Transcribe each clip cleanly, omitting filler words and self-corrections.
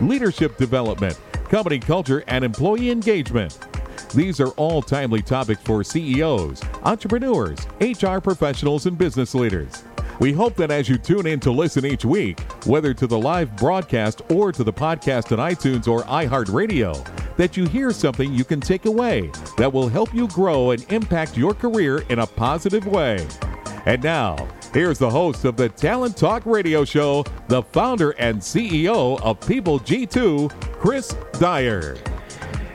leadership development, company culture, and employee engagement. These are all timely topics for CEOs, entrepreneurs, HR professionals, and business leaders. We hope that as you tune in to listen each week, whether to the live broadcast or to the podcast on iTunes or iHeartRadio, that you hear something you can take away that will help you grow and impact your career in a positive way. And now, here's the host of the Talent Talk Radio Show, the founder and CEO of People G2, Chris Dyer.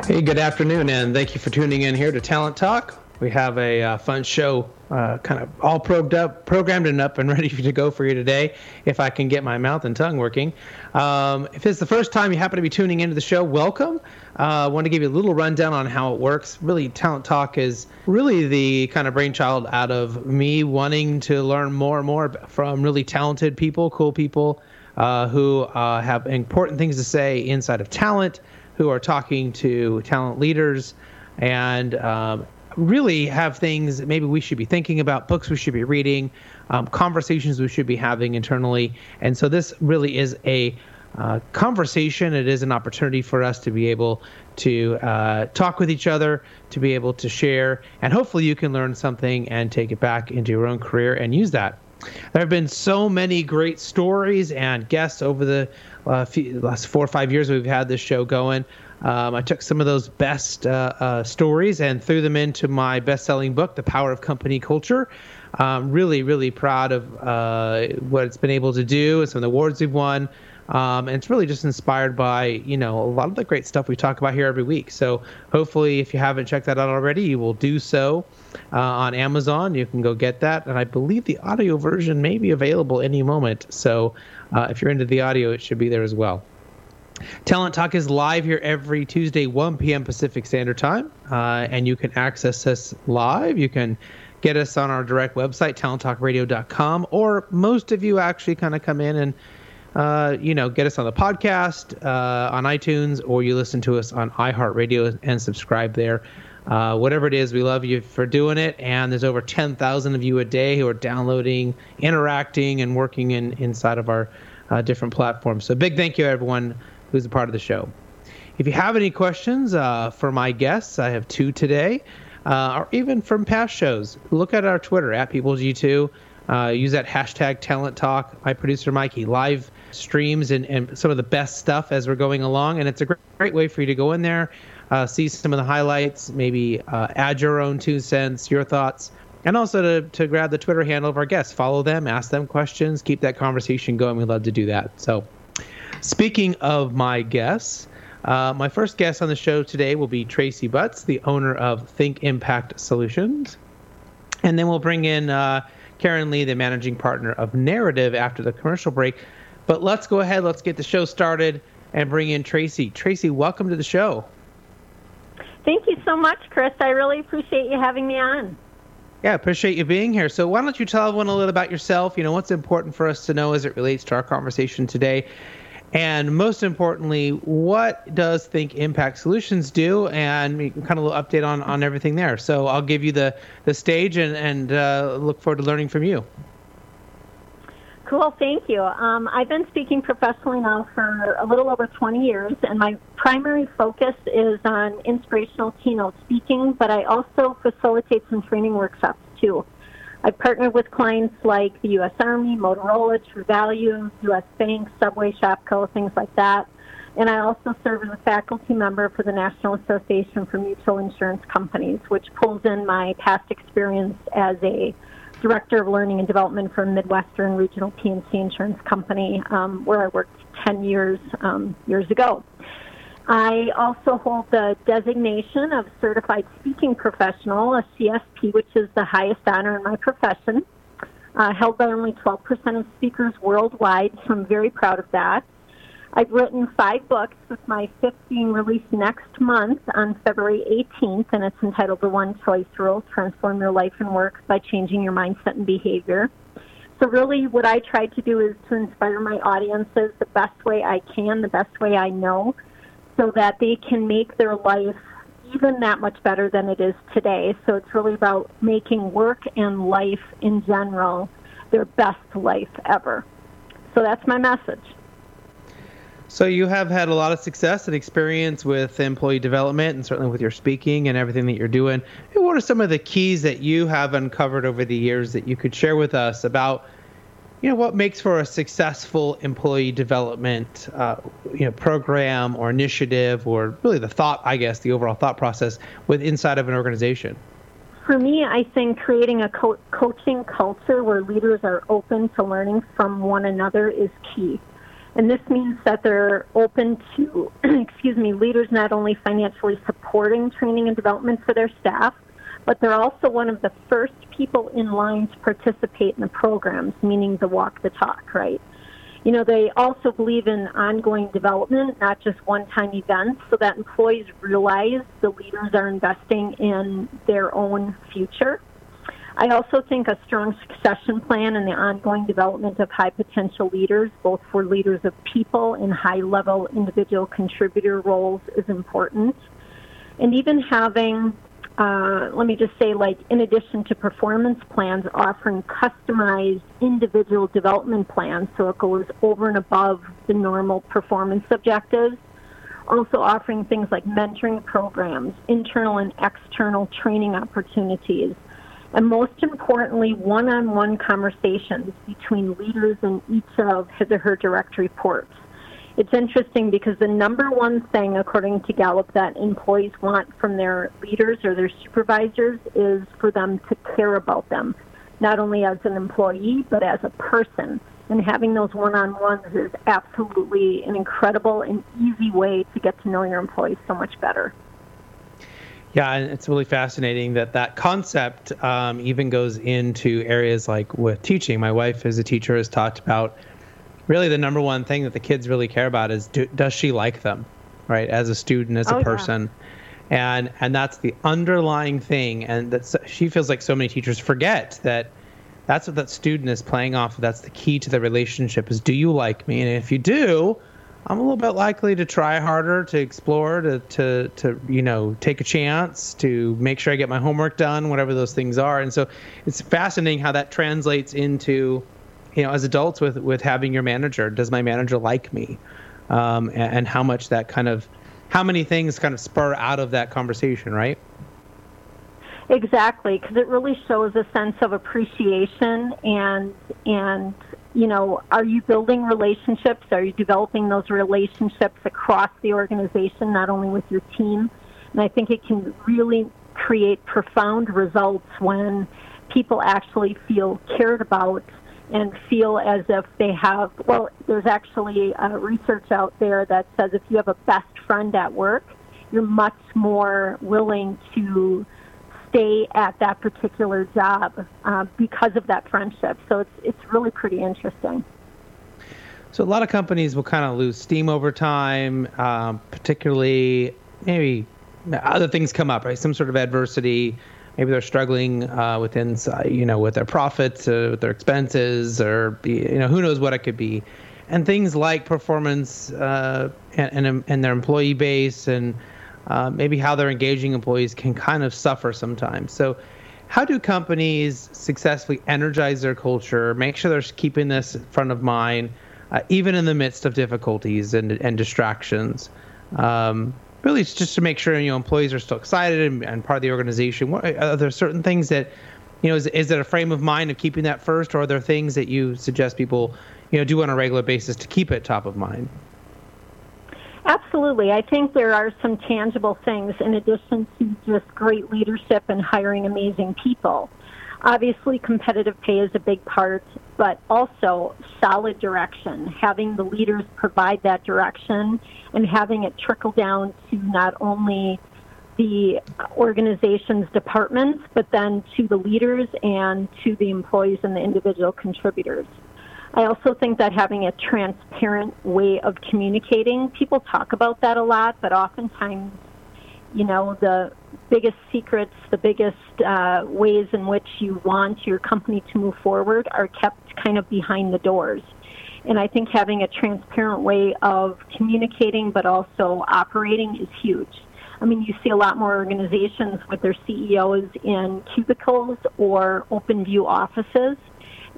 Hey, good afternoon, and thank you for tuning in here to Talent Talk. We have a fun show, kind of all programmed and up and ready to go for you today, if I can get my mouth and tongue working. If it's the first time you happen to be tuning into the show, welcome. I want to give you a little rundown on how it works. Really, Talent Talk is really the kind of brainchild out of me wanting to learn more and more from really talented people, cool people who have important things to say inside of talent, who are talking to talent leaders, and really have things that maybe we should be thinking about, books we should be reading, conversations we should be having internally. And so this really is a conversation. It is an opportunity for us to be able to talk with each other, to be able to share, and hopefully you can learn something and take it back into your own career and use that. There have been so many great stories and guests over the last 4 or 5 years we've had this show going. I took some of those best stories and threw them into my best-selling book, The Power of Company Culture. I'm really, really proud of what it's been able to do and some of the awards we've won. And it's really just inspired by, you know, a lot of the great stuff we talk about here every week. So hopefully if you haven't checked that out already, you will do so on Amazon. You can go get that. And I believe the audio version may be available any moment. So if you're into the audio, it should be there as well. Talent Talk is live here every Tuesday, 1 p.m. Pacific Standard Time, and you can access us live. You can get us on our direct website, talenttalkradio.com, or most of you actually kind of come in and, you know, get us on the podcast, on iTunes, or you listen to us on iHeartRadio and subscribe there. Whatever it is, we love you for doing it, and there's over 10,000 of you a day who are downloading, interacting, and working inside of our different platforms. So big thank you, everyone, who's a part of the show. If you have any questions for my guests, I have two today, or even from past shows, look at our Twitter, at PeopleG2. Use that hashtag Talent Talk. My producer, Mike, he live streams and some of the best stuff as we're going along, and it's a great way for you to go in there, see some of the highlights, maybe add your own 2 cents, your thoughts, and also to grab the Twitter handle of our guests. Follow them, ask them questions, keep that conversation going. We love to do that. So, speaking of my guests, my first guest on the show today will be Tracy Butz, the owner of Think Impact Solutions. And then we'll bring in Caryn Lee, the managing partner of Narrative, after the commercial break. But let's go ahead. Let's get the show started and bring in Tracy. Tracy, welcome to the show. Thank you so much, Chris. I really appreciate you having me on. Yeah, appreciate you being here. So why don't you tell everyone a little about yourself, you know, what's important for us to know as it relates to our conversation today. And most importantly, what does Think Impact Solutions do? And kind of a little update on everything there. So I'll give you the stage and look forward to learning from you. Cool. Thank you. I've been speaking professionally now for a little over 20 years, and my primary focus is on inspirational keynote speaking, but I also facilitate some training workshops, too. I partner with clients like the U.S. Army, Motorola, True Value, U.S. Bank, Subway, Shopko, things like that. And I also serve as a faculty member for the National Association for Mutual Insurance Companies, which pulls in my past experience as a director of learning and development for Midwestern Regional PNC Insurance Company, where I worked 10 years ago. I also hold the designation of Certified Speaking Professional, a CSP, which is the highest honor in my profession, held by only 12% of speakers worldwide, so I'm very proud of that. I've written 5 books, with my fifth being released next month on February 18th, and it's entitled The One Choice Rule, Transform Your Life and Work by Changing Your Mindset and Behavior. So really what I try to do is to inspire my audiences the best way I can, the best way I know, so that they can make their life even that much better than it is today. So it's really about making work and life in general their best life ever. So that's my message. So you have had a lot of success and experience with employee development and certainly with your speaking and everything that you're doing. What are some of the keys that you have uncovered over the years that you could share with us about, you know, what makes for a successful employee development program or initiative, or really the overall thought process with inside of an organization? For me, I think creating a coaching culture where leaders are open to learning from one another is key. And this means that they're open to, leaders not only financially supporting training and development for their staff, but they're also one of the first people in line to participate in the programs, meaning the walk the talk, right? You know, they also believe in ongoing development, not just one-time events, so that employees realize the leaders are investing in their own future. I also think a strong succession plan and the ongoing development of high-potential leaders, both for leaders of people and high-level individual contributor roles, is important. And even having, in addition to performance plans, offering customized individual development plans, so it goes over and above the normal performance objectives. Also offering things like mentoring programs, internal and external training opportunities, and most importantly, one-on-one conversations between leaders and each of his or her direct reports. It's interesting because the number one thing, according to Gallup, that employees want from their leaders or their supervisors is for them to care about them, not only as an employee, but as a person. And having those one-on-ones is absolutely an incredible and easy way to get to know your employees so much better. Yeah, and it's really fascinating that concept even goes into areas like with teaching. My wife, as a teacher, has talked about really the number one thing that the kids really care about is does she like them, right? As a student, as a person, yeah. and that's the underlying thing. And that she feels like so many teachers forget that that's what that student is playing off. That's the key to the relationship: is do you like me? And if you do, I'm a little bit likely to try harder, to explore, to take a chance, to make sure I get my homework done, whatever those things are. And so it's fascinating how that translates into, you know, as adults with having your manager. Does my manager like me? And how much that how many things kind of spur out of that conversation, right? Exactly, because it really shows a sense of appreciation and. You know, are you building relationships? Are you developing those relationships across the organization, not only with your team? And I think it can really create profound results when people actually feel cared about and feel as if they have, there's actually research out there that says if you have a best friend at work, you're much more willing to stay at that particular job because of that friendship. So it's really pretty interesting. So a lot of companies will kind of lose steam over time, particularly maybe other things come up, right? Some sort of adversity. Maybe they're struggling with their profits, with their expenses, or who knows what it could be. And things like performance and their employee base and maybe how they're engaging employees can kind of suffer sometimes. So how do companies successfully energize their culture, make sure they're keeping this front of mind, even in the midst of difficulties and distractions? Really, it's just to make sure, you know, employees are still excited and part of the organization. Are there certain things that, you know, is it a frame of mind of keeping that first, or are there things that you suggest people, you know, do on a regular basis to keep it top of mind? Absolutely. I think there are some tangible things in addition to just great leadership and hiring amazing people. Obviously, competitive pay is a big part, but also solid direction, having the leaders provide that direction and having it trickle down to not only the organization's departments, but then to the leaders and to the employees and the individual contributors. I also think that having a transparent way of communicating, people talk about that a lot, but oftentimes, you know, the biggest secrets, the biggest ways in which you want your company to move forward are kept kind of behind the doors. And I think having a transparent way of communicating but also operating is huge. I mean, you see a lot more organizations with their CEOs in cubicles or open-view offices,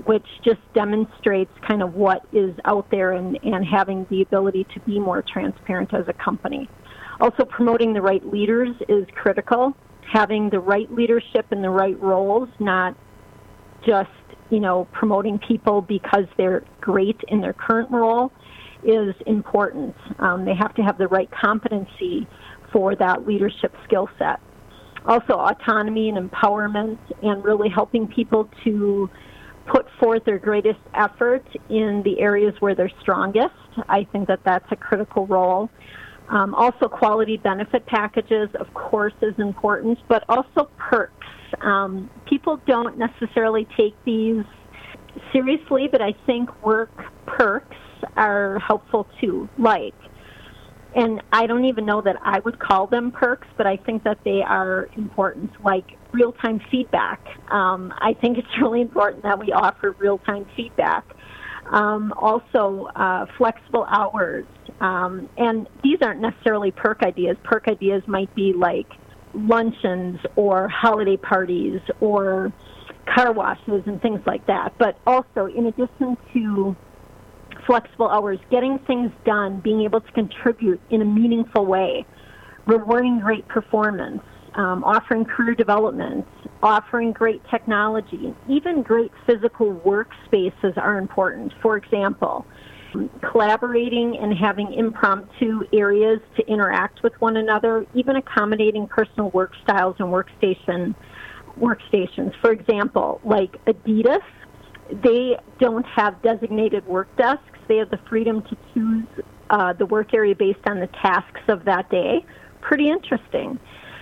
which just demonstrates kind of what is out there and having the ability to be more transparent as a company. Also, promoting the right leaders is critical. Having the right leadership in the right roles, not just, you know, promoting people because they're great in their current role, is important. They have to have the right competency for that leadership skill set. Also, autonomy and empowerment, and really helping people to put forth their greatest effort in the areas where they're strongest. I think that that's a critical role. Also, quality benefit packages, of course, is important, but also perks. People don't necessarily take these seriously, but I think work perks are helpful too, like, and I don't even know that I would call them perks, but I think that they are important, like real-time feedback. I think it's really important that we offer real-time feedback. Also, flexible hours. And these aren't necessarily perk ideas. Perk ideas might be like luncheons or holiday parties or car washes and things like that. But also, in addition to flexible hours, getting things done, being able to contribute in a meaningful way, rewarding great performance, offering career development, offering great technology, even great physical workspaces are important. For example, collaborating and having impromptu areas to interact with one another, even accommodating personal work styles and workstations. For example, like Adidas, they don't have designated work desks. They have the freedom to choose the work area based on the tasks of that day. Pretty interesting.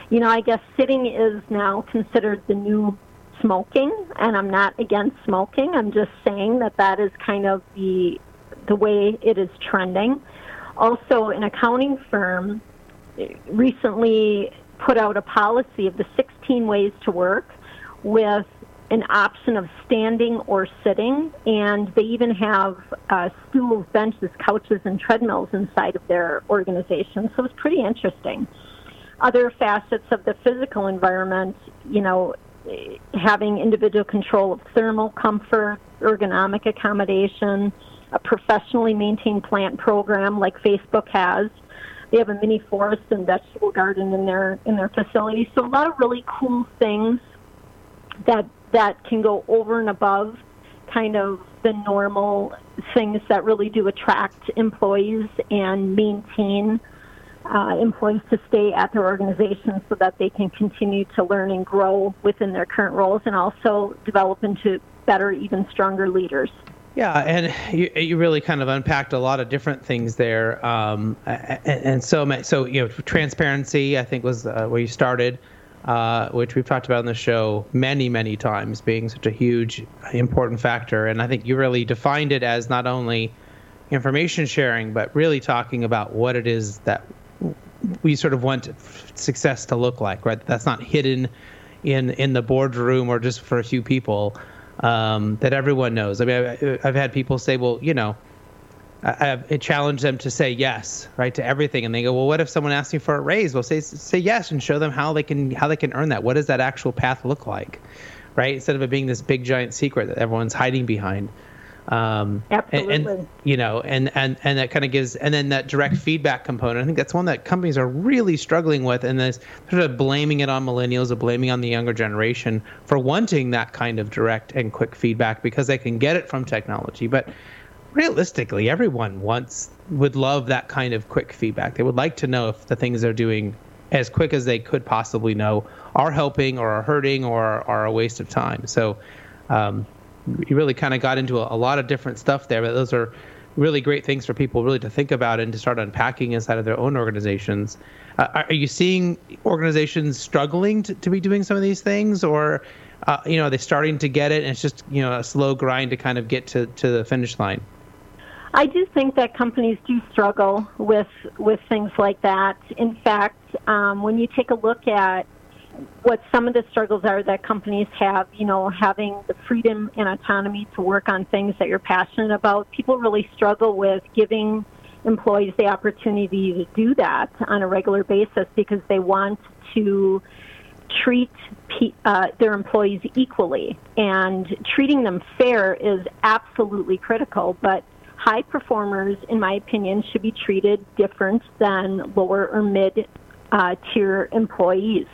You know, I guess sitting is now considered the new smoking, and I'm not against smoking. I'm just saying that that is kind of the way it is trending. Also, an accounting firm recently put out a policy of the 16 ways to work with an option of standing or sitting, and they even have stools, benches, couches, and treadmills inside of their organization. So it's pretty interesting. Other facets of the physical environment, you know, having individual control of thermal comfort, ergonomic accommodation, a professionally maintained plant program like Facebook has. They have a mini forest and vegetable garden in their facility. So a lot of really cool things that can go over and above kind of the normal things that really do attract employees and maintain employees to stay at their organization so that they can continue to learn and grow within their current roles and also develop into better, even stronger leaders. Yeah, and you really kind of unpacked a lot of different things there. So you know, transparency, I think, was where you started, which we've talked about on the show many, many times, being such a huge, important factor. And I think you really defined it as not only information sharing, but really talking about what it is that we sort of want success to look like, right? That's not hidden in the boardroom or just for a few people, that everyone knows. I mean, I've had people say, well, you know, I challenge them to say yes, right, to everything, and they go, well, what if someone asks you for a raise? Well, say yes and show them how they can earn that. What does that actual path look like, right? Instead of it being this big giant secret that everyone's hiding behind. Absolutely. And you know, and that kind of gives, and then that direct feedback component. I think that's one that companies are really struggling with, and this sort of blaming it on millennials or blaming on the younger generation for wanting that kind of direct and quick feedback because they can get it from technology, but. Realistically, everyone would love that kind of quick feedback. They would like to know if the things they're doing as quick as they could possibly know are helping or are hurting or are a waste of time. So you really kind of got into a lot of different stuff there, but those are really great things for people really to think about and to start unpacking inside of their own organizations. Are you seeing organizations struggling to be doing some of these things, or you know, are they starting to get it? And it's just, you know, a slow grind to kind of get to the finish line. I do think that companies do struggle with things like that. In fact, when you take a look at what some of the struggles are that companies have, you know, having the freedom and autonomy to work on things that you're passionate about, people really struggle with giving employees the opportunity to do that on a regular basis because they want to treat their employees equally. And treating them fair is absolutely critical, but high performers, in my opinion, should be treated different than lower or mid-tier employees,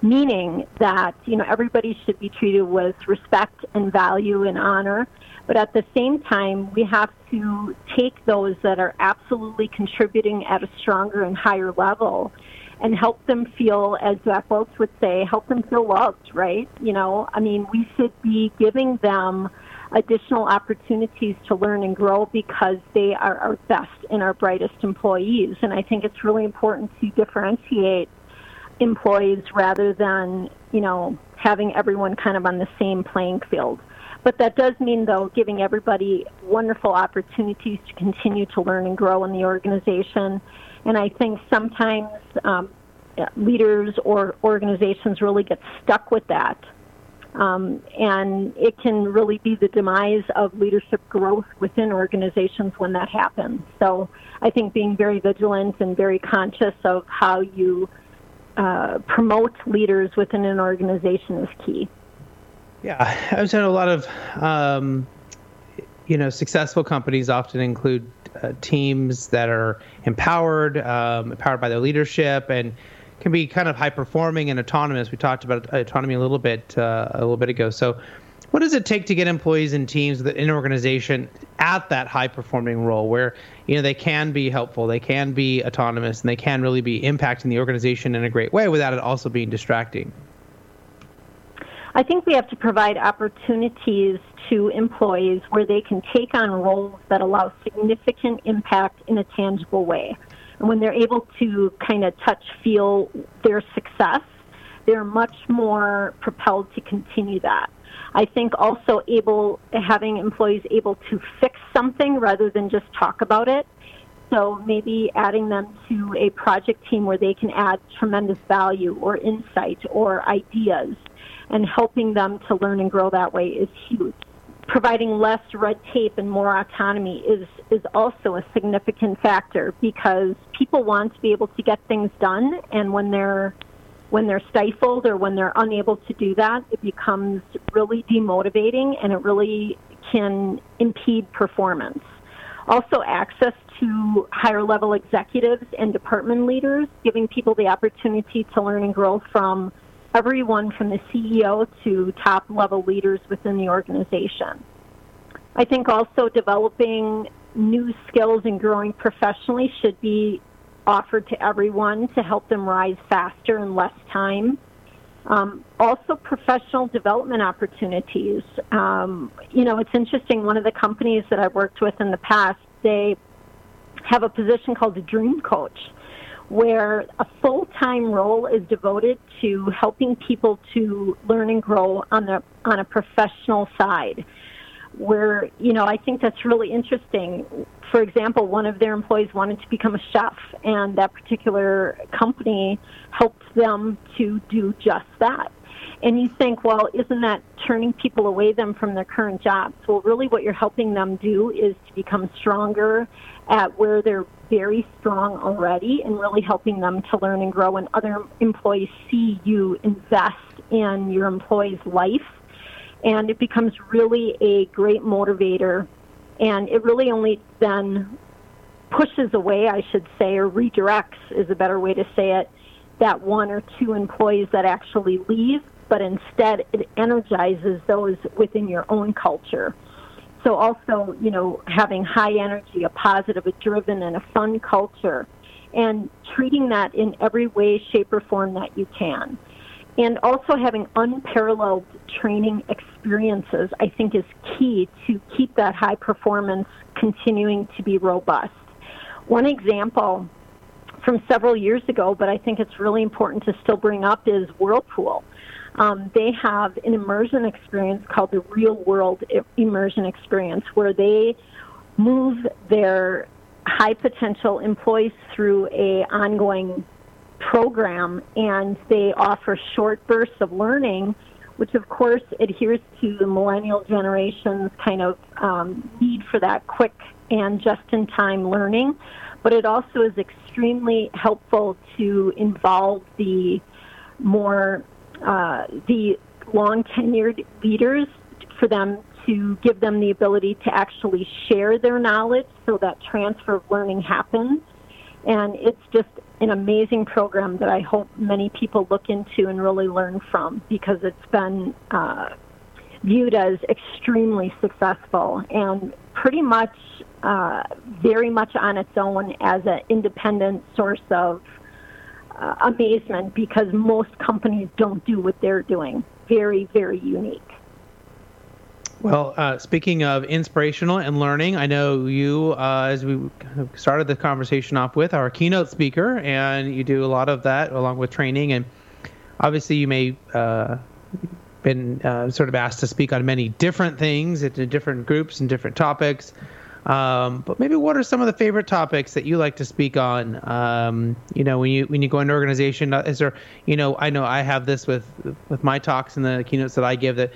meaning that, you know, everybody should be treated with respect and value and honor. But at the same time, we have to take those that are absolutely contributing at a stronger and higher level and help them feel, as Jack Wells would say, help them feel loved, right? You know, I mean, we should be giving them additional opportunities to learn and grow because they are our best and our brightest employees. And I think it's really important to differentiate employees rather than, you know, having everyone kind of on the same playing field. But that does mean, though, giving everybody wonderful opportunities to continue to learn and grow in the organization. And I think sometimes leaders or organizations really get stuck with that. And it can really be the demise of leadership growth within organizations when that happens. So I think being very vigilant and very conscious of how you promote leaders within an organization is key. Yeah, I've seen a lot of, you know, successful companies often include teams that are empowered by their leadership and can be kind of high-performing and autonomous. We talked about autonomy a little bit ago. So what does it take to get employees and teams in an organization at that high-performing role where, you know, they can be helpful, they can be autonomous, and they can really be impacting the organization in a great way without it also being distracting? I think we have to provide opportunities to employees where they can take on roles that allow significant impact in a tangible way. And when they're able to kind of touch, feel their success, they're much more propelled to continue that. I think also having employees able to fix something rather than just talk about it. So maybe adding them to a project team where they can add tremendous value or insight or ideas, and helping them to learn and grow that way is huge. Providing less red tape and more autonomy is also a significant factor because people want to be able to get things done, and when they're stifled or when they're unable to do that, it becomes really demotivating and it really can impede performance. Also, access to higher level executives and department leaders, giving people the opportunity to learn and grow from everyone from the CEO to top-level leaders within the organization. I think also developing new skills and growing professionally should be offered to everyone to help them rise faster in less time. Also professional development opportunities. You know, it's interesting, one of the companies that I've worked with in the past, they have a position called the Dream Coach, where a full-time role is devoted to helping people to learn and grow on a professional side, where, you know, I think that's really interesting. For example, one of their employees wanted to become a chef, and that particular company helped them to do just that. And you think, well, isn't that turning people away then from their current jobs? Well, really what you're helping them do is to become stronger at where they're very strong already, and really helping them to learn and grow, and other employees see you invest in your employee's life, and it becomes really a great motivator, and it really only then pushes away, I should say, or redirects is a better way to say it, that one or two employees that actually leave, but instead it energizes those within your own culture. So also, you know, having high energy, a positive, a driven, and a fun culture, and treating that in every way, shape, or form that you can. And also having unparalleled training experiences, I think, is key to keep that high performance continuing to be robust. One example from several years ago, but I think it's really important to still bring up, is Whirlpool. They have an immersion experience called the Real World Immersion Experience, where they move their high potential employees through a ongoing program, and they offer short bursts of learning, which of course adheres to the millennial generation's kind of need for that quick and just-in-time learning. But it also is extremely helpful to involve the more the long-tenured leaders for them to give them the ability to actually share their knowledge so that transfer of learning happens. And it's just an amazing program that I hope many people look into and really learn from, because it's been viewed as extremely successful and pretty much very much on its own as an independent source of amazement, because most companies don't do what they're doing. Very, very unique. Well, speaking of inspirational and learning, I know you, as we started the conversation off with, are a keynote speaker, and you do a lot of that along with training. And obviously, you may been sort of asked to speak on many different things, into different groups and different topics. But maybe what are some of the favorite topics that you like to speak on? You know, when you go into an organization, is there, you know I have this with my talks and the keynotes that I give, that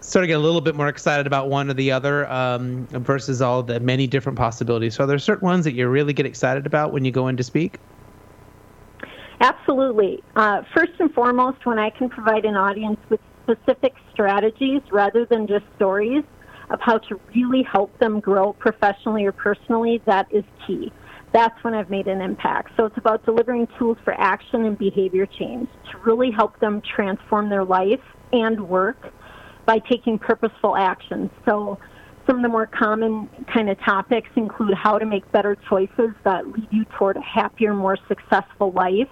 sort of get a little bit more excited about one or the other versus all the many different possibilities. So are there certain ones that you really get excited about when you go in to speak? Absolutely. First and foremost, when I can provide an audience with specific strategies rather than just stories of how to really help them grow professionally or personally, that is key. That's when I've made an impact. So it's about delivering tools for action and behavior change to really help them transform their life and work by taking purposeful actions. So some of the more common kind of topics include how to make better choices that lead you toward a happier, more successful life,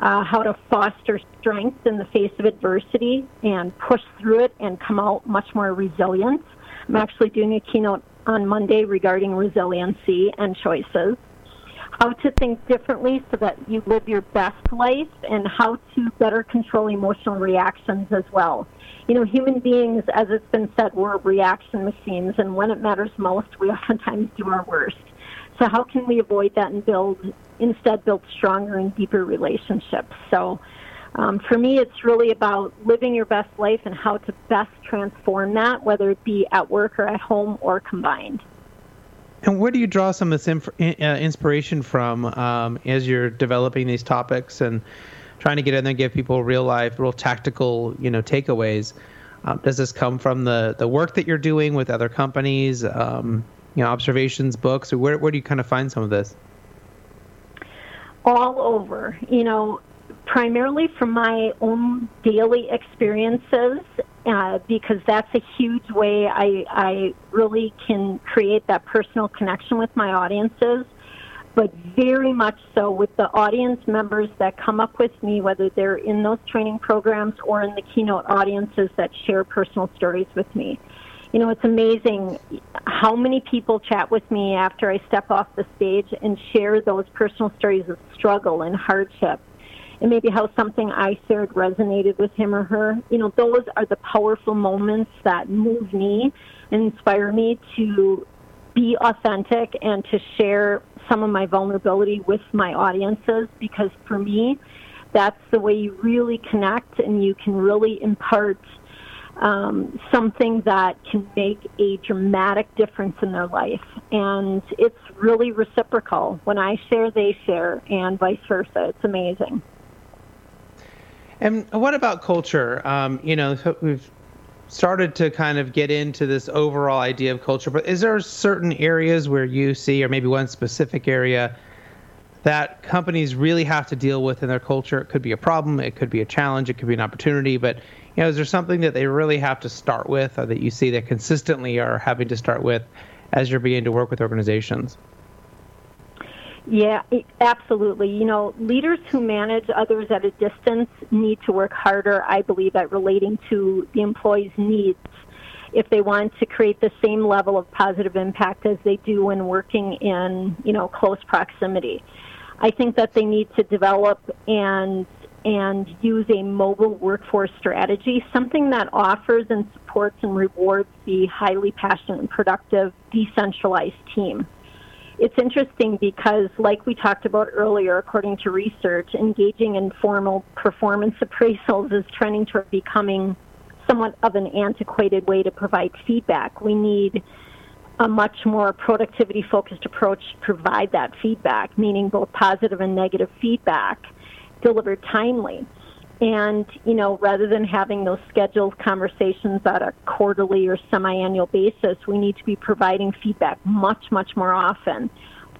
how to foster strength in the face of adversity and push through it and come out much more resilient. I'm actually doing a keynote on Monday regarding resiliency and choices. How to think differently so that you live your best life, and how to better control emotional reactions as well. You know, human beings, as it's been said, we're reaction machines, and when it matters most, we oftentimes do our worst. So how can we avoid that and instead build stronger and deeper relationships? So for me, it's really about living your best life and how to best transform that, whether it be at work or at home or combined. And where do you draw some of this inspiration from as you're developing these topics and trying to get in there and give people real life, real tactical, you know, takeaways? Does this come from the work that you're doing with other companies, you know, observations, books? Or where do you kind of find some of this? All over, you know, primarily from my own daily experiences, because that's a huge way I really can create that personal connection with my audiences, but very much so with the audience members that come up with me, whether they're in those training programs or in the keynote audiences that share personal stories with me. You know, it's amazing how many people chat with me after I step off the stage and share those personal stories of struggle and hardship, and maybe how something I shared resonated with him or her. You know, those are the powerful moments that move me and inspire me to be authentic and to share some of my vulnerability with my audiences, because for me, that's the way you really connect and you can really impart something that can make a dramatic difference in their life. And it's really reciprocal. When I share, they share, and vice versa. It's amazing. And what about culture? You know, we've started to kind of get into this overall idea of culture, but is there certain areas where you see, or maybe one specific area, that companies really have to deal with in their culture? It could be a problem, it could be a challenge, it could be an opportunity, but, you know, is there something that they really have to start with, or that you see that consistently are having to start with as you're beginning to work with organizations? Yeah, absolutely. You know, leaders who manage others at a distance need to work harder, I believe, at relating to the employees' needs if they want to create the same level of positive impact as they do when working in, you know, close proximity. I think that they need to develop and and use a mobile workforce strategy, something that offers and supports and rewards the highly passionate and productive decentralized team. It's interesting because, like we talked about earlier, according to research, engaging in formal performance appraisals is trending toward becoming somewhat of an antiquated way to provide feedback. We need a much more productivity-focused approach to provide that feedback, meaning both positive and negative feedback delivered timely. And, you know, rather than having those scheduled conversations on a quarterly or semi-annual basis, we need to be providing feedback much, much more often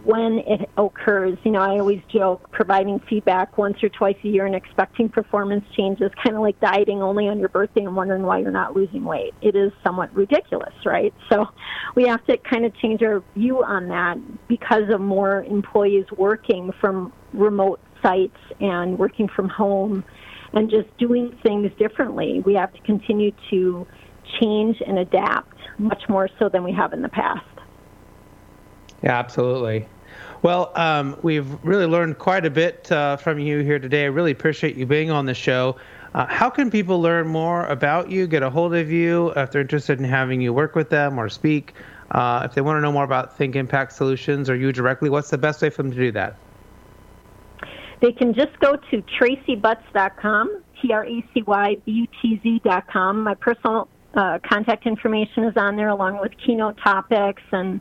when it occurs. You know, I always joke, providing feedback once or twice a year and expecting performance changes, kind of like dieting only on your birthday and wondering why you're not losing weight. It is somewhat ridiculous, right? So we have to kind of change our view on that because of more employees working from remote sites and working from home and just doing things differently. We have to continue to change and adapt much more so than we have in the past. Yeah, absolutely. Well, we've really learned quite a bit from you here today. I really appreciate you being on the show. How can people learn more about you, get a hold of you, if they're interested in having you work with them or speak? If they want to know more about Think Impact Solutions or you directly, what's the best way for them to do that? They can just go to tracybutz.com, tracybutz.com. My personal contact information is on there, along with keynote topics, and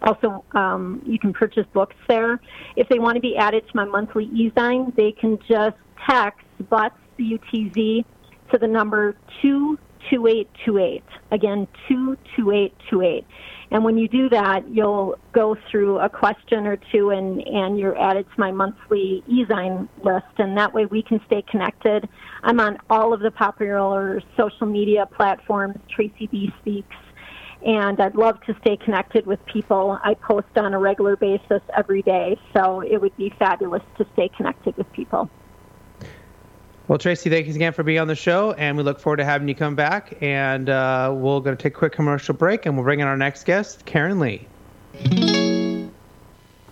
also you can purchase books there. If they want to be added to my monthly e-sign, they can just text BUTZ, B-U-T-Z, to the number 22828. Again, 22828. And when you do that, you'll go through a question or two, and you're added to my monthly e-sign list, and that way we can stay connected. I'm on all of the popular social media platforms, Tracy B. Speaks, and I'd love to stay connected with people. I post on a regular basis every day, so it would be fabulous to stay connected with people. Well, Tracy, thank you again for being on the show, and we look forward to having you come back. And we're going to take a quick commercial break, and we'll bring in our next guest, Caryn Lee.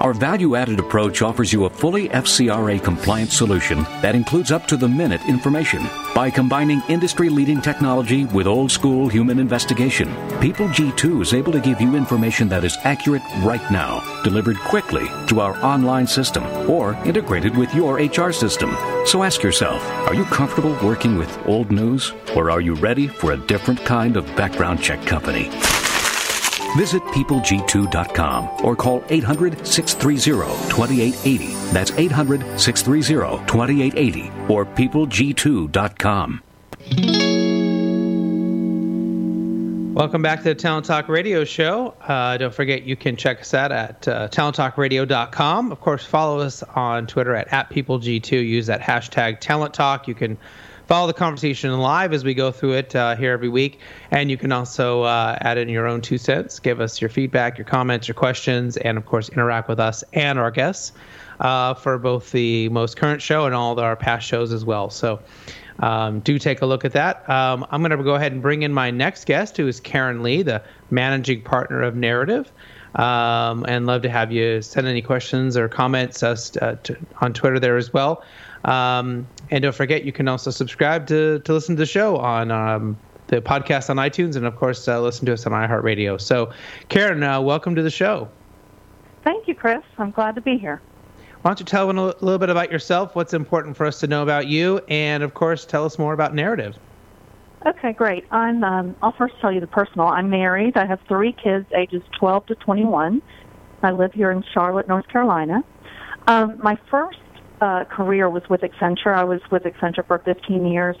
Our value-added approach offers you a fully FCRA-compliant solution that includes up-to-the-minute information. By combining industry-leading technology with old-school human investigation, People G2 is able to give you information that is accurate right now, delivered quickly to our online system or integrated with your HR system. So ask yourself, are you comfortable working with old news, or are you ready for a different kind of background check company? Visit peopleg2.com or call 800-630-2880. That's 800-630-2880 or peopleg2.com. Welcome back to the Talent Talk Radio Show. Don't forget, you can check us out at talenttalkradio.com. Of course, follow us on Twitter at @PeopleG2. Use that hashtag Talent Talk. You can follow the conversation live as we go through it here every week. And you can also add in your own 2 cents. Give us your feedback, your comments, your questions, and, of course, interact with us and our guests for both the most current show and all of our past shows as well. So do take a look at that. I'm going to go ahead and bring in my next guest, who is Caryn Lee, the managing partner of Narrative. And love to have you send any questions or comments us on Twitter there as well. And don't forget, you can also subscribe to listen to the show on the podcast on iTunes, and of course, listen to us on iHeartRadio. So, Caryn, welcome to the show. Thank you, Chris. I'm glad to be here. Why don't you tell us a little bit about yourself, what's important for us to know about you, and, of course, tell us more about Narrative. Okay, great. I'll first tell you the personal. I'm married. I have 3 kids, ages 12 to 21. I live here in Charlotte, North Carolina. My first career was with Accenture. I was with Accenture for 15 years,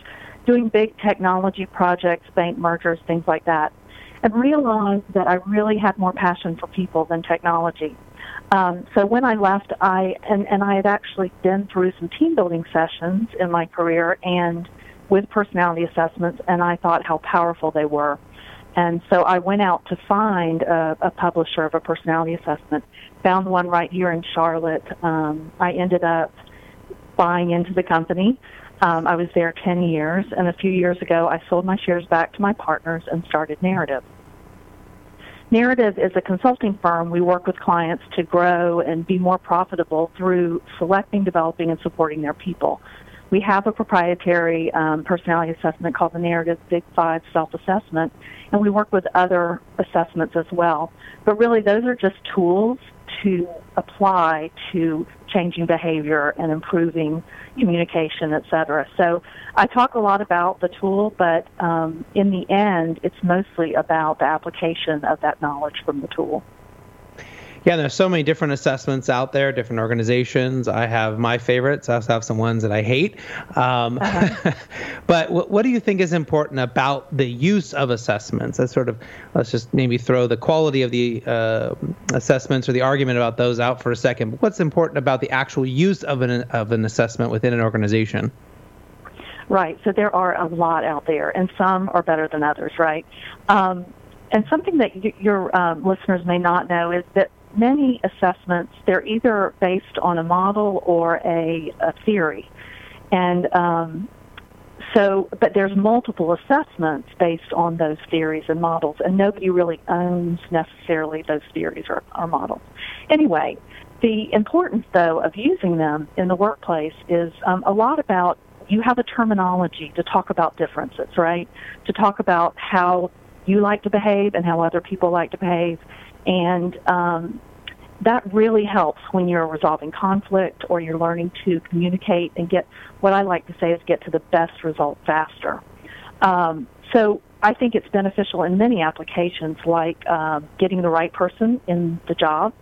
doing big technology projects, bank mergers, things like that, and realized that I really had more passion for people than technology. So when I left, I had actually been through some team building sessions in my career and with personality assessments, and I thought how powerful they were. And so I went out to find a publisher of a personality assessment, found one right here in Charlotte. I ended up buying into the company. I was there 10 years, and a few years ago I sold my shares back to my partners and started Narrative. Narrative is a consulting firm. We work with clients to grow and be more profitable through selecting, developing, and supporting their people. We have a proprietary personality assessment called the Narrative Big Five Self-Assessment, and we work with other assessments as well. But really, those are just tools to apply to changing behavior and improving communication, et cetera. So I talk a lot about the tool, but in the end, it's mostly about the application of that knowledge from the tool. Yeah, there's so many different assessments out there, different organizations. I have my favorites. I also have some ones that I hate. But what do you think is important about the use of assessments? That's sort of, let's just maybe throw the quality of the assessments or the argument about those out for a second. But what's important about the actual use of an assessment within an organization? Right. So there are a lot out there, and some are better than others, right? And something that your listeners may not know is that many assessments, they're either based on a model or a theory. And but there's multiple assessments based on those theories and models, and nobody really owns necessarily those theories or models. Anyway, the importance, though, of using them in the workplace is a lot about you have a terminology to talk about differences, right? To talk about how you like to behave and how other people like to behave. And that really helps when you're resolving conflict or you're learning to communicate and get, what I like to say is get to the best result faster. So I think it's beneficial in many applications, like getting the right person in the job.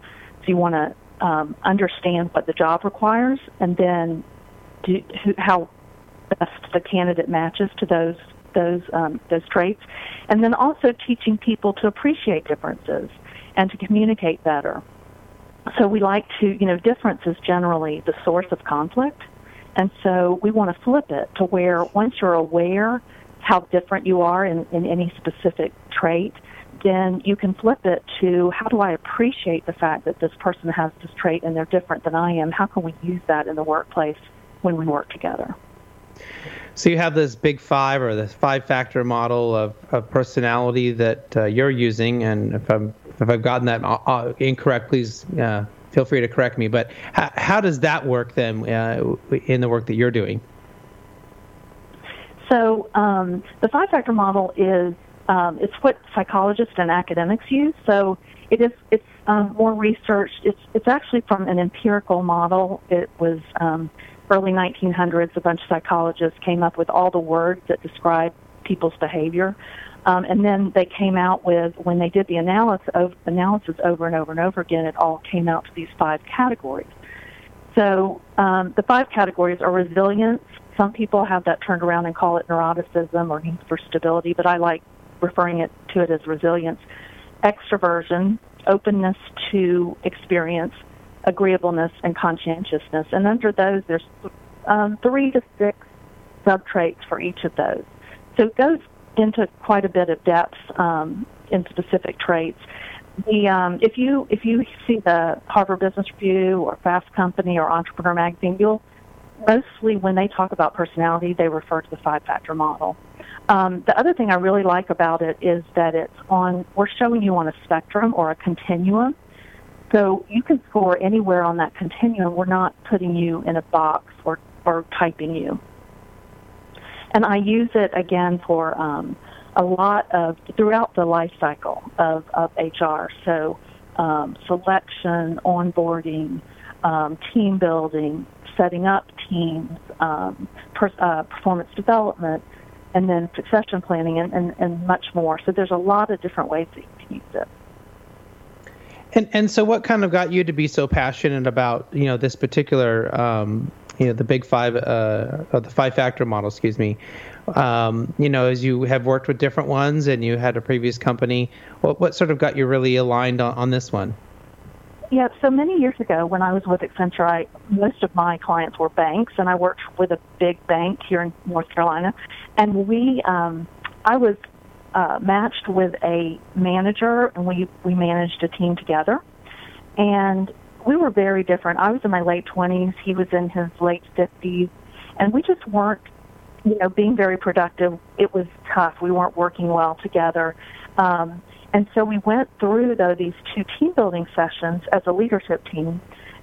So you want to understand what the job requires and then how best the candidate matches to those traits, and then also teaching people to appreciate differences and to communicate better. So we like to, difference is generally the source of conflict, and so we want to flip it to where once you're aware how different you are in any specific trait, then you can flip it to how do I appreciate the fact that this person has this trait and they're different than I am? How can we use that in the workplace when we work together? So you have this big five or this five-factor model of personality that you're using, and if I've gotten that incorrect, please feel free to correct me. But how does that work then in the work that you're doing? So the five-factor model is it's what psychologists and academics use. So it's more researched. It's actually from an empirical model. It was. Early 1900s, a bunch of psychologists came up with all the words that describe people's behavior. And then they came out with, when they did the analysis over and over and over again, it all came out to these five categories. So the five categories are resilience. Some people have that turned around and call it neuroticism or need for stability, but I like referring to it as resilience. Extroversion, openness to experience, agreeableness, and conscientiousness. And under those, there's 3 to 6 subtraits for each of those. So it goes into quite a bit of depth in specific traits. The if you see the Harvard Business Review or Fast Company or Entrepreneur Magazine, you'll mostly, when they talk about personality, they refer to the five-factor model. The other thing I really like about it is that we're showing you on a spectrum or a continuum. So you can score anywhere on that continuum. We're not putting you in a box or typing you. And I use it, again, for throughout the life cycle of HR. So selection, onboarding, team building, setting up teams, performance development, and then succession planning, and much more. So there's a lot of different ways that you can use it. And so what kind of got you to be so passionate about, this particular, the big five, or the five-factor model, excuse me, as you have worked with different ones and you had a previous company, what sort of got you really aligned on this one? Yeah, so many years ago when I was with Accenture, most of my clients were banks, and I worked with a big bank here in North Carolina, and I was matched with a manager, and we managed a team together. And we were very different. I was in my late 20s. He was in his late 50s. And we just weren't, you know, being very productive. It was tough. We weren't working well together. And so we went through, though, these two team-building sessions as a leadership team.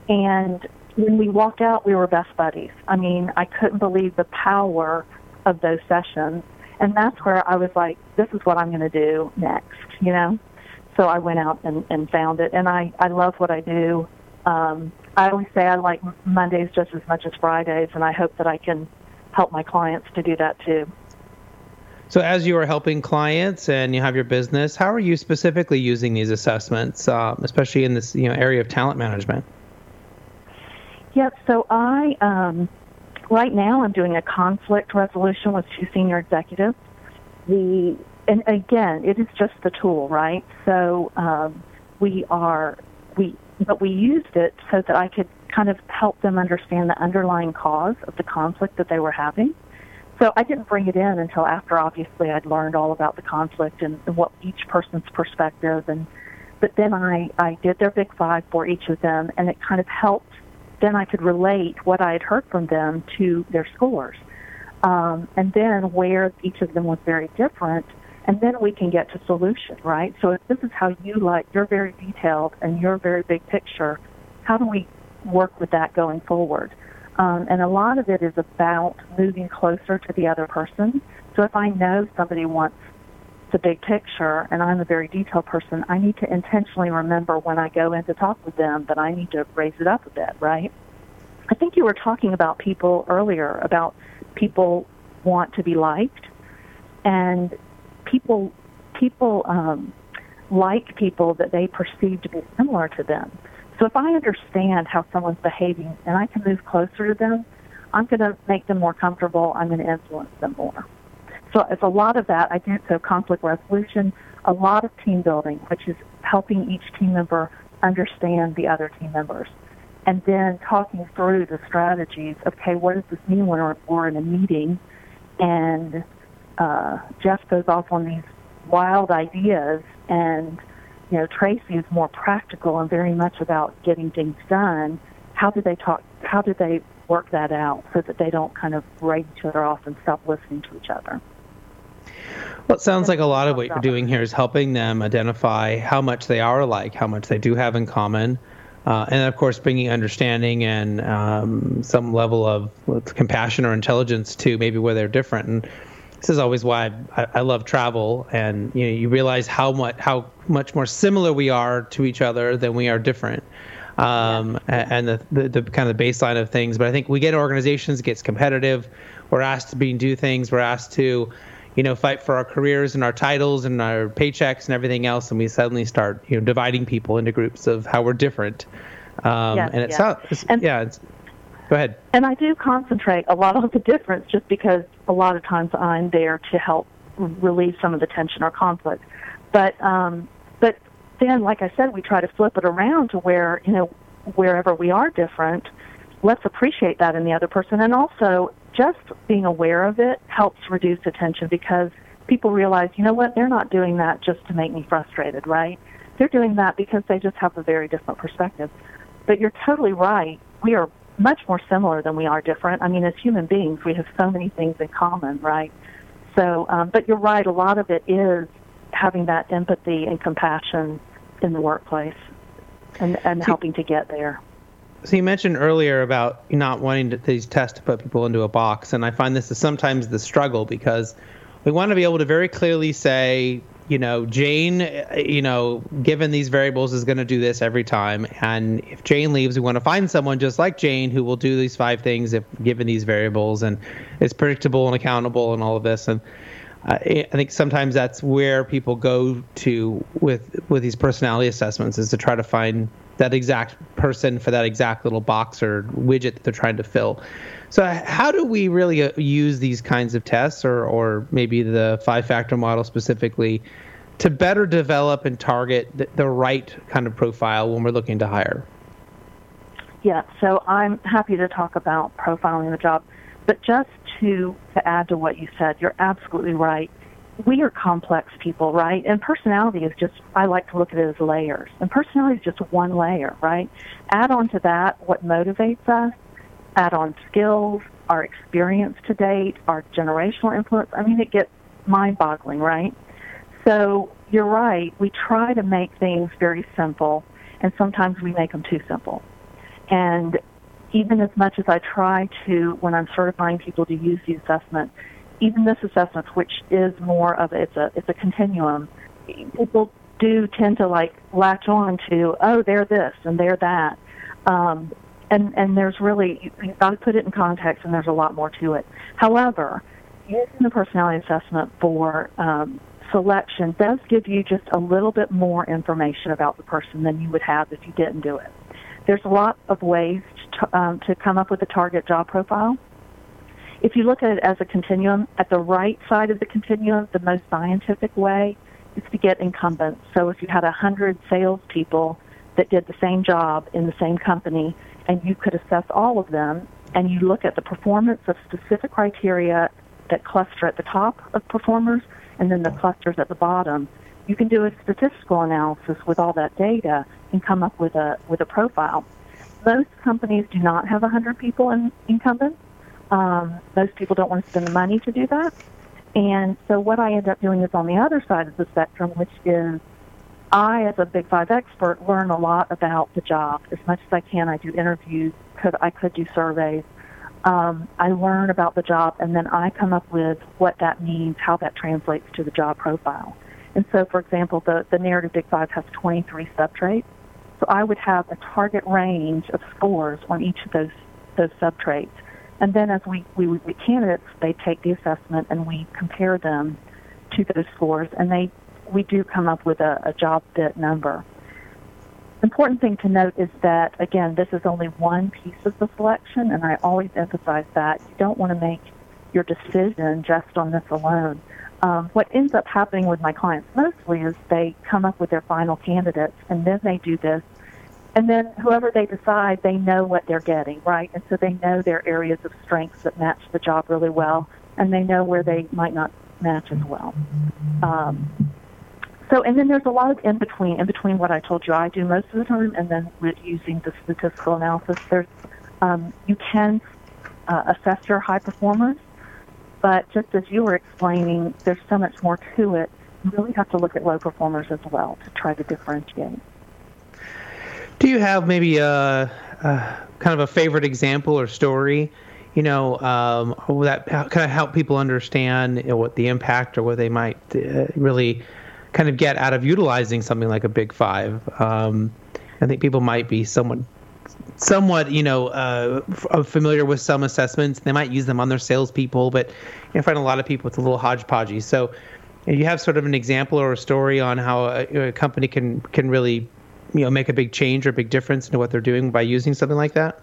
And when we walked out, we were best buddies. I mean, I couldn't believe the power of those sessions. And that's where I was like, this is what I'm going to do next, you know? So I went out and found it. And I love what I do. I always say I like Mondays just as much as Fridays, and I hope that I can help my clients to do that too. So as you are helping clients and you have your business, how are you specifically using these assessments, especially in this area of talent management? Yes, so I, right now I'm doing a conflict resolution with two senior executives. And again, it is just the tool, right? So but we used it so that I could kind of help them understand the underlying cause of the conflict that they were having. So I didn't bring it in until after, obviously, I'd learned all about the conflict and what each person's perspective. But then I did their Big Five for each of them, and it kind of helped. Then I could relate what I had heard from them to their scores, and then where each of them was very different, and then we can get to solution, right? So if this is how you like, you're very detailed and you're very big picture, how do we work with that going forward? And a lot of it is about moving closer to the other person. So if I know somebody wants the big picture and I'm a very detailed person, I need to intentionally remember when I go in to talk with them that I need to raise it up a bit, right? I think you were talking about people earlier, about people want to be liked, and people like people that they perceive to be similar to them. So if I understand how someone's behaving and I can move closer to them, I'm going to make them more comfortable. I'm going to influence them more. So it's a lot of that. I did so conflict resolution, a lot of team building, which is helping each team member understand the other team members, and then talking through the strategies. Okay, what does this mean when we're in a meeting, and Jeff goes off on these wild ideas, and Tracy is more practical and very much about getting things done. How do they talk? How do they work that out so that they don't kind of break each other off and stop listening to each other? Well, it sounds like a lot of what you're doing here is helping them identify how much they are alike, how much they do have in common, and of course bringing understanding and some level of compassion or intelligence to maybe where they're different. And this is always why I love travel, and you realize how much more similar we are to each other than we are different. And the kind of baseline of things. But I think we get organizations, it gets competitive. We're asked to do things. We're asked to, fight for our careers and our titles and our paychecks and everything else. And we suddenly start, dividing people into groups of how we're different. Go ahead. And I do concentrate a lot on the difference just because a lot of times I'm there to help relieve some of the tension or conflict. But then, like I said, we try to flip it around to where, wherever we are different, let's appreciate that in the other person. And also, just being aware of it helps reduce the tension because people realize, they're not doing that just to make me frustrated, right? They're doing that because they just have a very different perspective. But you're totally right. We are much more similar than we are different. I mean, as human beings, we have so many things in common, right? So, but you're right, a lot of it is having that empathy and compassion in the workplace and helping to get there. So you mentioned earlier about not wanting these tests to put people into a box, and I find this is sometimes the struggle because we want to be able to very clearly say, Jane, given these variables is going to do this every time, and if Jane leaves, we want to find someone just like Jane who will do these five things if given these variables and is predictable and accountable and all of this. And I think sometimes that's where people go to with these personality assessments, is to try to find that exact person for that exact little box or widget that they're trying to fill. So how do we really use these kinds of tests or maybe the five-factor model specifically to better develop and target the right kind of profile when we're looking to hire? Yeah, so I'm happy to talk about profiling the job, but just to add to what you said, you're absolutely right. we are complex people, right? And personality is just, I like to look at it as layers. And personality is just one layer, right? Add on to that what motivates us, add on skills, our experience to date, our generational influence. I mean, it gets mind-boggling, right? So you're right. We try to make things very simple, and sometimes we make them too simple. And even as much as I try to, when I'm certifying people to use the assessment, even this assessment, which is more of it's a continuum, people do tend to like latch on to, oh, they're this and they're that. And there's really, you've got to put it in context, and there's a lot more to it. However, using the personality assessment for selection does give you just a little bit more information about the person than you would have if you didn't do it. There's a lot of ways to come up with a target job profile. If you look at it as a continuum, at the right side of the continuum, the most scientific way is to get incumbents. So if you had 100 salespeople that did the same job in the same company, and you could assess all of them, and you look at the performance of specific criteria that cluster at the top of performers and then the clusters at the bottom, you can do a statistical analysis with all that data and come up with a profile. Most companies do not have 100 people in incumbents. Most people don't want to spend the money to do that. And so what I end up doing is on the other side of the spectrum, which is I, as a Big Five expert, learn a lot about the job. As much as I can, I do interviews. I could do surveys. I learn about the job, and then I come up with what that means, how that translates to the job profile. And so, for example, the Narrative Big Five has 23 subtraits. So I would have a target range of scores on each of those subtraits. And then as we would get candidates, they take the assessment and we compare them to those scores, and we do come up with a job fit number. Important thing to note is that, again, this is only one piece of the selection, and I always emphasize that. You don't want to make your decision just on this alone. What ends up happening with my clients mostly is they come up with their final candidates, and then they do this. And then whoever they decide, they know what they're getting, right? And so they know their areas of strengths that match the job really well, and they know where they might not match as well. And then there's a lot of in between what I told you I do most of the time, and then with using the statistical analysis, there's you can assess your high performers, but just as you were explaining, there's so much more to it. You really have to look at low performers as well to try to differentiate. Do you have maybe a kind of a favorite example or story, you know, that kind of help people understand, you know, what the impact or what they might really kind of get out of utilizing something like a Big Five? I think people might be somewhat, you know, familiar with some assessments. They might use them on their salespeople, but you find a lot of people it's a little hodgepodgey. So you have sort of an example or a story on how a company can really, you know, make a big change or a big difference into what they're doing by using something like that?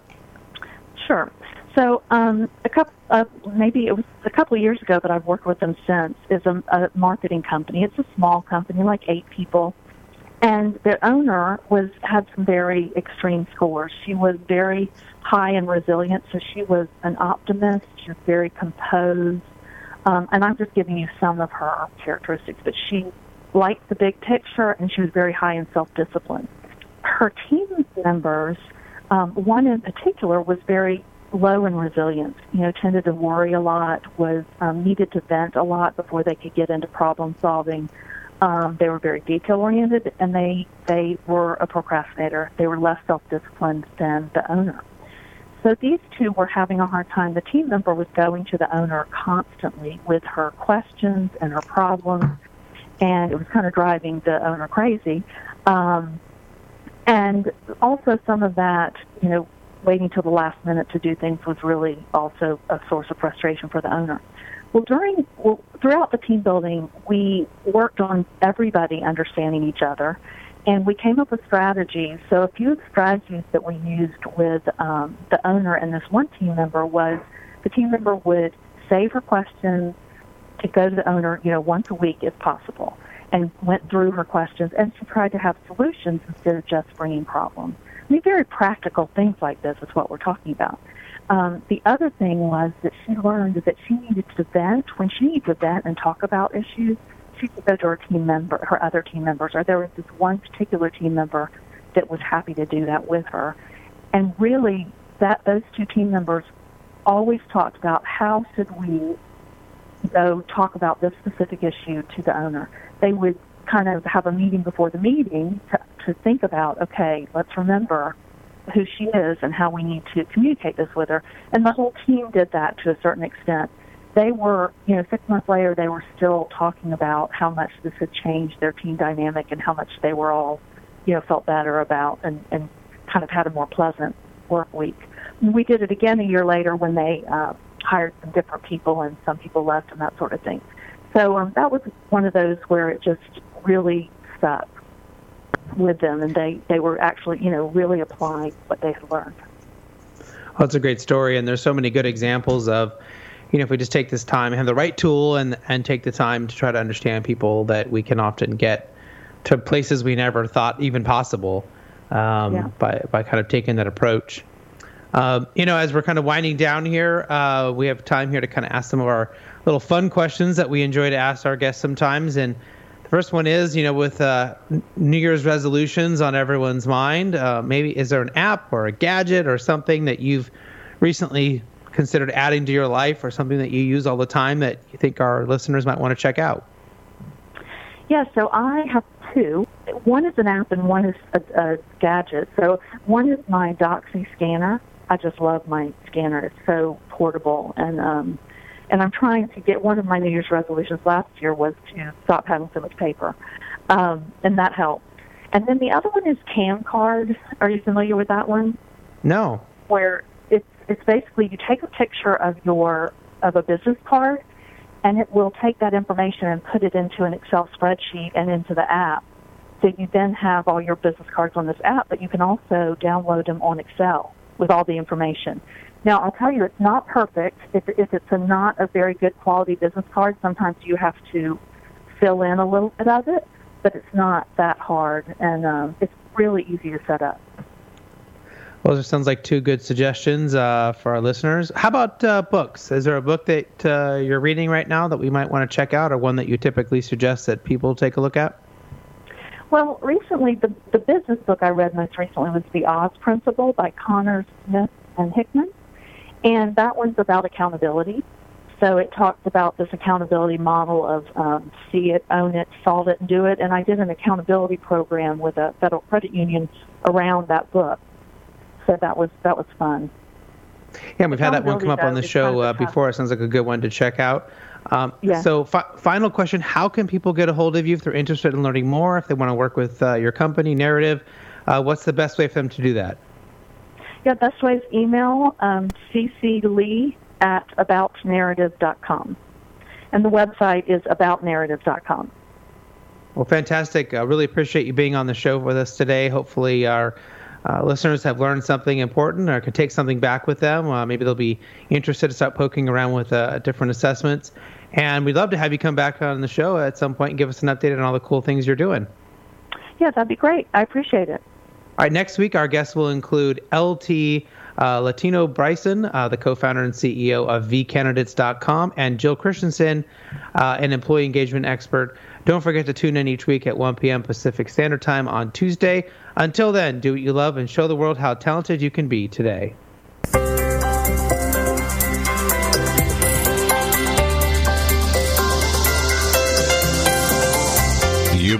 Sure. So a couple of years ago, but I've worked with them since, is a marketing company. It's a small company, like 8 people, and their owner had some very extreme scores. She was very high in resilience, so she was an optimist. She was very composed, and I'm just giving you some of her characteristics, but she liked the big picture, and she was very high in self-discipline. Her team members, one in particular, was very low in resilience, you know, tended to worry a lot, was needed to vent a lot before they could get into problem solving. They were very detail-oriented, and they were a procrastinator. They were less self-disciplined than the owner. So these two were having a hard time. The team member was going to the owner constantly with her questions and her problems, and it was kind of driving the owner crazy. And also some of that, you know, waiting till the last minute to do things was really also a source of frustration for the owner. Well, throughout the team building, we worked on everybody understanding each other, and we came up with strategies. So a few of the strategies that we used with the owner and this one team member was the team member would save her questions to go to the owner, you know, once a week if possible, and went through her questions, and she tried to have solutions instead of just bringing problems. I mean, very practical things like this is what we're talking about. The other thing was that she learned that she needed to vent. When she needed to vent and talk about issues, she could go to her team member, her other team members, or there was this one particular team member that was happy to do that with her. And really, that those two team members always talked about how should we go talk about this specific issue to the owner. They would kind of have a meeting before the meeting to think about, okay, let's remember who she is and how we need to communicate this with her. And the whole team did that to a certain extent. They were, 6 months later, they were still talking about how much this had changed their team dynamic and how much they were all, felt better about and kind of had a more pleasant work week. We did it again a year later when they hired some different people and some people left and that sort of thing. So that was one of those where it just really stuck with them, and they were actually, really applying what they had learned. Well, it's a great story, and there's so many good examples of, if we just take this time, have the right tool and take the time to try to understand people, that we can often get to places we never thought even possible by kind of taking that approach. As we're kind of winding down here, we have time here to kind of ask some of our little fun questions that we enjoy to ask our guests sometimes. And the first one is, with New Year's resolutions on everyone's mind, maybe is there an app or a gadget or something that you've recently considered adding to your life or something that you use all the time that you think our listeners might want to check out? Yeah, so I have two. One is an app and one is a gadget. So one is my Doxy scanner. I just love my scanner. It's so portable. And I'm trying to get, one of my New Year's resolutions last year was to stop having so much paper. And that helped. And then the other one is CamCard. Are you familiar with that one? No. Where it's basically you take a picture of a business card, and it will take that information and put it into an Excel spreadsheet and into the app. So you then have all your business cards on this app, but you can also download them on Excel with all the information. Now, I'll tell you, it's not perfect. If it's not a very good quality business card, sometimes you have to fill in a little bit of it, but it's not that hard, and it's really easy to set up. Well, those sounds like two good suggestions for our listeners. How about books? Is there a book that you're reading right now that we might want to check out, or one that you typically suggest that people take a look at? Well, recently, the business book I read most recently was The Oz Principle by Connors, Smith, and Hickman, and that one's about accountability. So it talks about this accountability model of see it, own it, solve it, and do it, and I did an accountability program with a federal credit union around that book. So that was fun. Yeah, we've had that one come up on the show before. It sounds like a good one to check out. So final question, how can people get a hold of you if they're interested in learning more, if they want to work with your company, Narrative? What's the best way for them to do that? Yeah, best way is email cclee@aboutnarrative.com. And the website is aboutnarrative.com. Well, fantastic. I really appreciate you being on the show with us today. Hopefully our listeners have learned something important or could take something back with them. Maybe they'll be interested to start poking around with different assessments. And we'd love to have you come back on the show at some point and give us an update on all the cool things you're doing. Yeah, that'd be great. I appreciate it. All right, next week our guests will include LT Latino Bryson, the co-founder and CEO of vcandidates.com, and Jill Christensen, an employee engagement expert. Don't forget to tune in each week at 1 p.m. Pacific Standard Time on Tuesday. Until then, do what you love and show the world how talented you can be today. You've